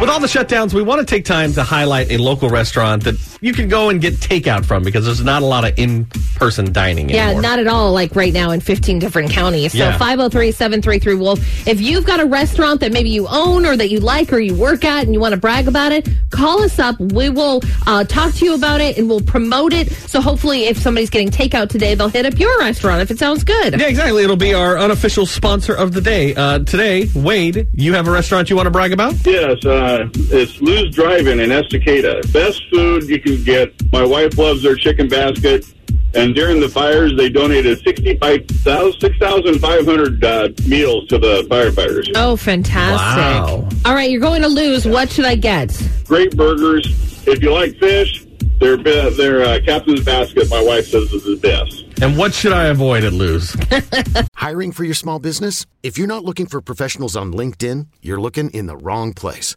With all the shutdowns, we want to take time to highlight a local restaurant that you can go and get takeout from because there's not a lot of in-person dining anymore. Yeah, not at all, like right now in 15 different counties. So 503-733-WOLF. If you've got a restaurant that maybe you own or that you like or you work at and you want to brag about it, call us up. We will talk to you about it and we'll promote it. So hopefully if somebody's getting takeout today, they'll hit up your restaurant if it sounds good. Yeah, exactly. It'll be our unofficial sponsor of the day. Today, Wade, you have a restaurant you want to brag about? Yes, it's Lou's Drive-In Estacada. Best food you can get. My wife loves their chicken basket. And during the fires, they donated 6,500 meals to the firefighters. Oh, fantastic. Wow. All right, you're going to Lou's. What should I get? Great burgers. If you like fish, their Captain's Basket, my wife says, is the best. And what should I avoid at Lou's? Hiring for your small business? If you're not looking for professionals on LinkedIn, you're looking in the wrong place.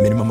Minimum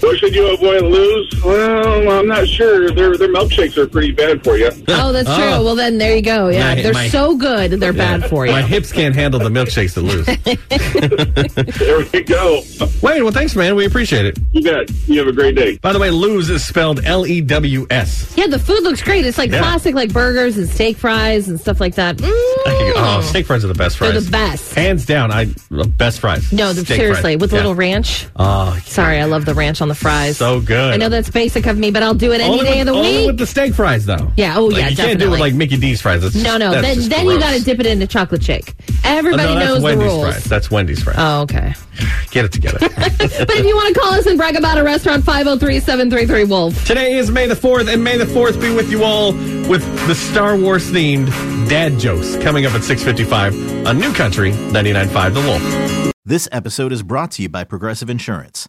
What should you avoid, Lou's? Well, I'm not sure. Their milkshakes are pretty bad for you. Oh, that's true. Well, then there you go. Yeah, they're so good, they're bad for you. My hips can't handle the milkshakes at Lou's. There we go. Wayne, well, thanks, man. We appreciate it. You bet. You have a great day. By the way, Lou's is spelled Lews. Yeah, the food looks great. It's like classic, like burgers and steak fries and stuff like that. Mm. Oh, steak fries are the best fries. They're the best. Hands down, best fries. No, seriously, fries. With a little ranch. Oh, sorry, I love the ranch on the fries. So good. I know that's basic of me, but I'll do it any day of the week. Only with the steak fries, though. Yeah, you definitely. You can't do it with like Mickey D's fries. That's then you got to dip it in a chocolate shake. Everybody knows the rules. Fries. That's Wendy's fries. Oh, okay. Get it together. But if you want to call us and brag about a restaurant, 503-733-WOLF. Today is May the 4th, and May the 4th be with you all with the Star Wars-themed dad jokes coming up at 6:55 on New Country 99.5 The Wolf. This episode is brought to you by Progressive Insurance.